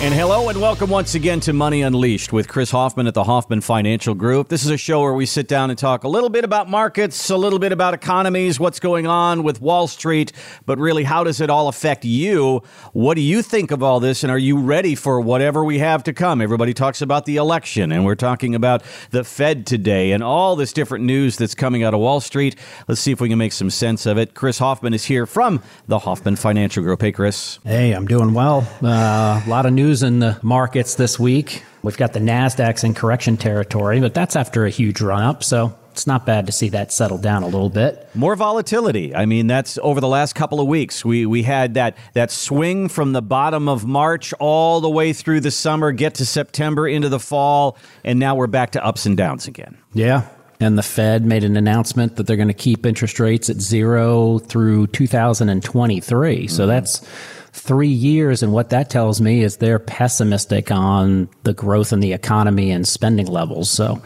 And hello and welcome once again to Money Unleashed with Chris Hoffman at the Hoffman Financial Group. This is a show where we sit down and talk a little bit about markets, a little bit about economies, what's going on with Wall Street, but really how does it all affect you? What do you think of all this, and are you ready for whatever we have to come? Everybody talks about the election, and we're talking about the Fed today and all this different news that's coming out of Wall Street. Let's see if we can make some sense of it. Chris Hoffman is here from the Hoffman Financial Group. Hey, Chris. Hey, I'm doing well. A lot of news in the markets this week. We've got the NASDAQ's in correction territory, but that's after a huge run-up, so it's not bad to see that settle down a little bit. More volatility. I mean, that's over the last couple of weeks. We had that swing from the bottom of March all the way through the summer, get to September, into the fall, and now we're back to ups and downs again. Yeah, and the Fed made an announcement that they're going to keep interest rates at zero through 2023, so that's 3 years, and what that tells me is they're pessimistic on the growth in the economy and spending levels. So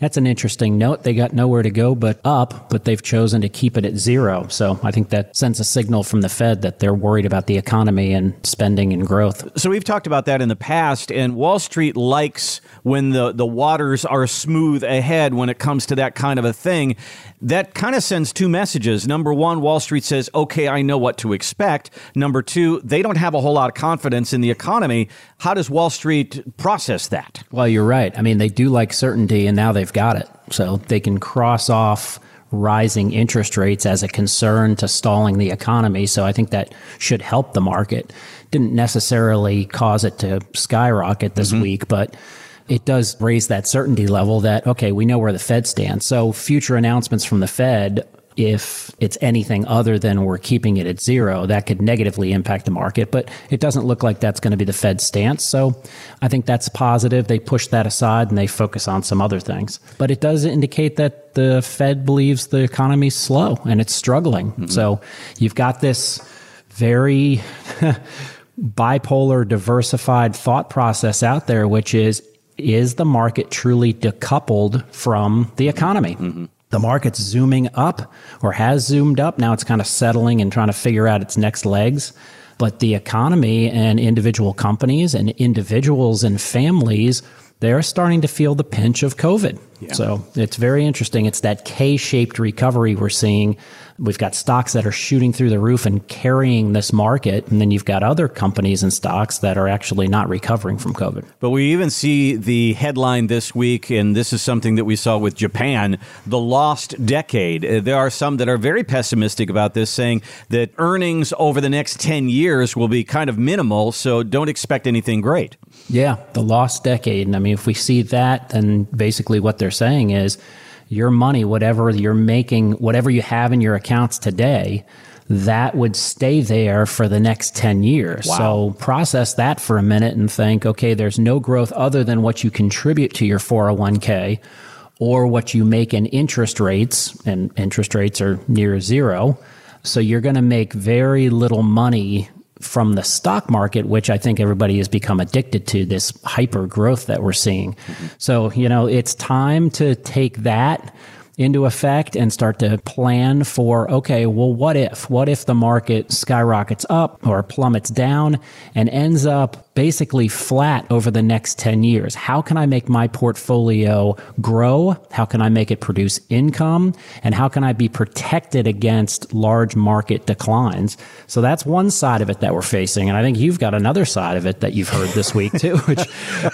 that's an interesting note. They got nowhere to go but up, but they've chosen to keep it at zero. So I think that sends a signal from the Fed that they're worried about the economy and spending and growth. So we've talked about that in the past, and Wall Street likes when the waters are smooth ahead when it comes to that kind of a thing. That kind of sends two messages. Number one, Wall Street says, okay, I know what to expect. Number two, they don't have a whole lot of confidence in the economy. How does Wall Street process that? Well, you're right. I mean, they do like certainty, and now they've got it. So they can cross off rising interest rates as a concern to stalling the economy. So I think that should help the market. Didn't necessarily cause it to skyrocket this week, but it does raise that certainty level that, okay, we know where the Fed stands. So future announcements from the Fed, if it's anything other than we're keeping it at zero, that could negatively impact the market. But it doesn't look like that's going to be the Fed's stance. So I think that's positive. They push that aside and they focus on some other things. But it does indicate that the Fed believes the economy's slow and it's struggling. So you've got this very bipolar, diversified thought process out there, which is the market truly decoupled from the economy? The market's zooming up or has zoomed up. Now it's kind of settling and trying to figure out its next legs. But the economy and individual companies and individuals and families, they're starting to feel the pinch of COVID. Yeah. So it's very interesting. It's that K-shaped recovery we're seeing. We've got stocks that are shooting through the roof and carrying this market. And then you've got other companies and stocks that are actually not recovering from COVID. But we even see the headline this week, and this is something that we saw with Japan, the lost decade. There are some that are very pessimistic about this, saying that earnings over the next 10 years will be kind of minimal, so don't expect anything great. Yeah, the lost decade. And I mean, if we see that, then basically what they're saying is, your money, whatever you're making, whatever you have in your accounts today, that would stay there for the next 10 years. Wow. So process that for a minute and think, okay, there's no growth other than what you contribute to your 401k or what you make in interest rates, and interest rates are near zero. So you're going to make very little money from the stock market, which I think everybody has become addicted to, this hyper growth that we're seeing. So, you know, it's time to take that into effect and start to plan for, okay, well, what if the market skyrockets up or plummets down and ends up basically flat over the next 10 years? How can I make my portfolio grow? How can I make it produce income? And how can I be protected against large market declines? So that's one side of it that we're facing. And I think you've got another side of it that you've heard this week too, which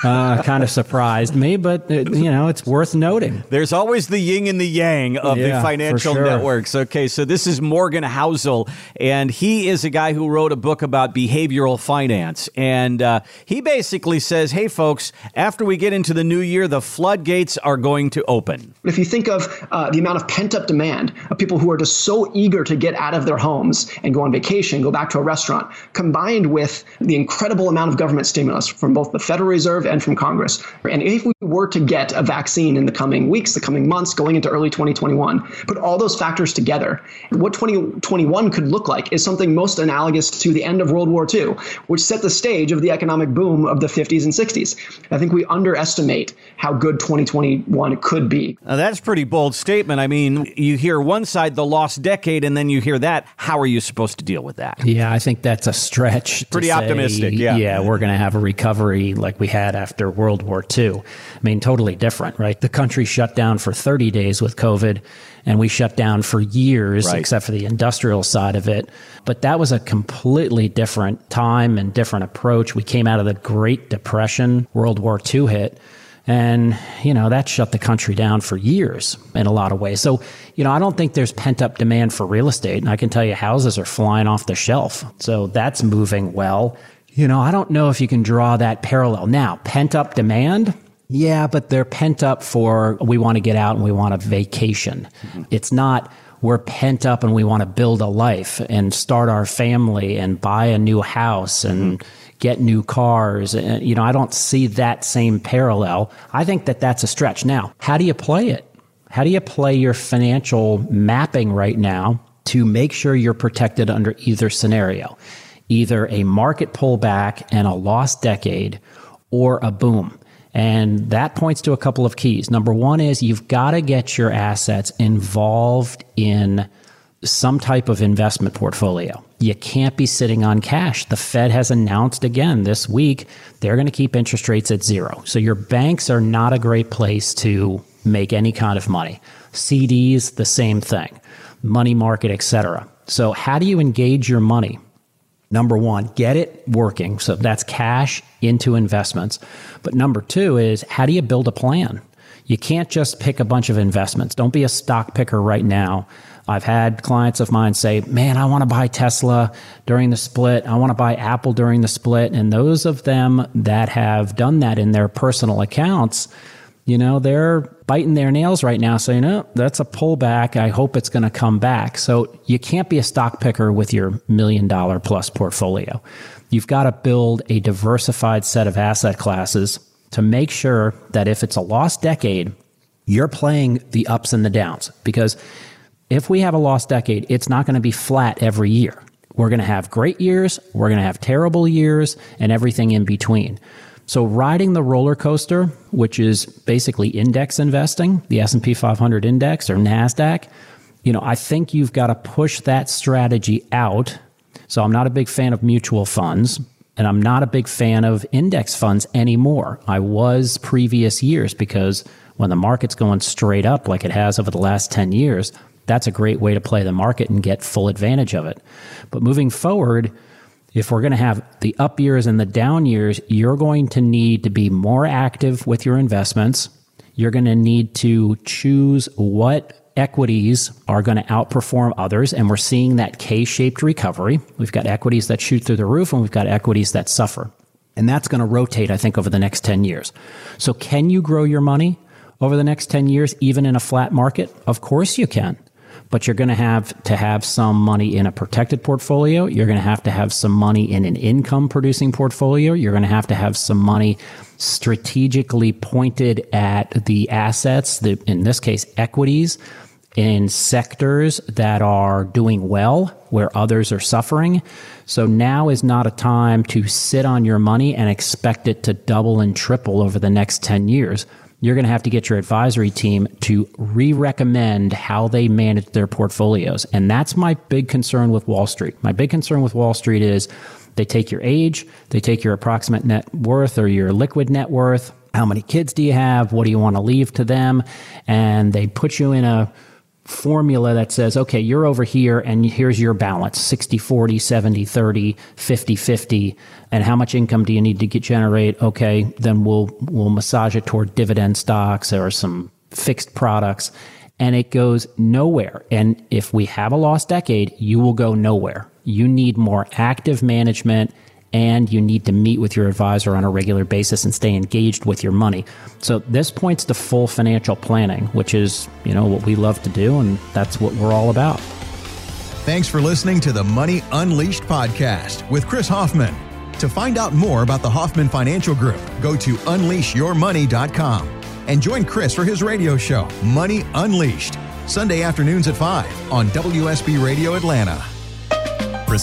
kind of surprised me, but it's worth noting. There's always the yin and the yang of the financial networks. Okay, so this is Morgan Housel, and he is a guy who wrote a book about behavioral finance. And he basically says, hey, folks, after we get into the new year, the floodgates are going to open. If you think of the amount of pent-up demand of people who are just so eager to get out of their homes and go on vacation, go back to a restaurant, combined with the incredible amount of government stimulus from both the Federal Reserve and from Congress, and if we were to get a vaccine in the coming weeks, the coming months, going into early early 2021. Put all those factors together. And what 2021 could look like is something most analogous to the end of World War II, which set the stage of the economic boom of the 50s and 60s. I think we underestimate how good 2021 could be. Now, that's a pretty bold statement. I mean, you hear one side, the lost decade, and then you hear that. How are you supposed to deal with that? Yeah, I think that's a stretch. Pretty optimistic, yeah. Yeah, we're going to have a recovery like we had after World War II. I mean, totally different, right? The country shut down for 30 days with COVID, and we shut down for years, right, except for the industrial side of it. But that was a completely different time and different approach. We came out of the Great Depression, World War II hit. And, you know, that shut the country down for years in a lot of ways. So, you know, I don't think there's pent up demand for real estate. And I can tell you houses are flying off the shelf. So that's moving well. You know, I don't know if you can draw that parallel. Now, pent up demand. Yeah, but they're pent up for we want to get out and we want a vacation. Mm-hmm. It's not we're pent up and we want to build a life and start our family and buy a new house and get new cars. You know, I don't see that same parallel. I think that that's a stretch. Now, how do you play it? How do you play your financial mapping right now to make sure you're protected under either scenario, either a market pullback and a lost decade or a boom? And that points to a couple of keys. Number one is you've got to get your assets involved in some type of investment portfolio. You can't be sitting on cash. The Fed has announced again this week, they're going to keep interest rates at zero. So your banks are not a great place to make any kind of money. CDs, the same thing, money market, etc. So how do you engage your money? Number one, get it working. So that's cash into investments. But number two is how do you build a plan? You can't just pick a bunch of investments. Don't be a stock picker right now. I've had clients of mine say, man, I want to buy Tesla during the split. I want to buy Apple during the split. And those of them that have done that in their personal accounts, you know, they're biting their nails right now saying, oh, that's a pullback. I hope it's going to come back. So you can't be a stock picker with your $1 million plus portfolio. You've got to build a diversified set of asset classes to make sure that if it's a lost decade, you're playing the ups and the downs. Because if we have a lost decade, it's not going to be flat every year. We're going to have great years, we're going to have terrible years, and everything in between. So riding the roller coaster, which is basically index investing, the S&P 500 index or NASDAQ, you know, I think you've got to push that strategy out. So I'm not a big fan of mutual funds, and I'm not a big fan of index funds anymore. I was previous years, because when the market's going straight up like it has over the last 10 years, that's a great way to play the market and get full advantage of it. But moving forward, if we're going to have the up years and the down years, you're going to need to be more active with your investments. You're going to need to choose what equities are going to outperform others. And we're seeing that K-shaped recovery. We've got equities that shoot through the roof, and we've got equities that suffer. And that's going to rotate, I think, over the next 10 years. So can you grow your money over the next 10 years, even in a flat market? Of course you can. But you're going to have some money in a protected portfolio. You're going to have some money in an income producing portfolio. You're going to have some money strategically pointed at the assets, the, in this case, equities, in sectors that are doing well where others are suffering. So now is not a time to sit on your money and expect it to double and triple over the next 10 years. You're going to have to get your advisory team to re-recommend how they manage their portfolios. And that's my big concern with Wall Street. My big concern with Wall Street is they take your age, they take your approximate net worth or your liquid net worth. How many kids do you have? What do you want to leave to them? And they put you in a formula that says, okay, you're over here and here's your balance, 60-40, 70-30, 50-50, and how much income do you need to generate? Okay, then we'll massage it toward dividend stocks or some fixed products, and it goes nowhere. And if we have a lost decade, you will go nowhere. You need more active management, and you need to meet with your advisor on a regular basis and stay engaged with your money. So this points to full financial planning, which is, you know, what we love to do, and that's what we're all about. Thanks for listening to the Money Unleashed podcast with Chris Hoffman. To find out more about the Hoffman Financial Group, go to unleashyourmoney.com. and join Chris for his radio show, Money Unleashed, Sunday afternoons at 5 on WSB Radio Atlanta. Chris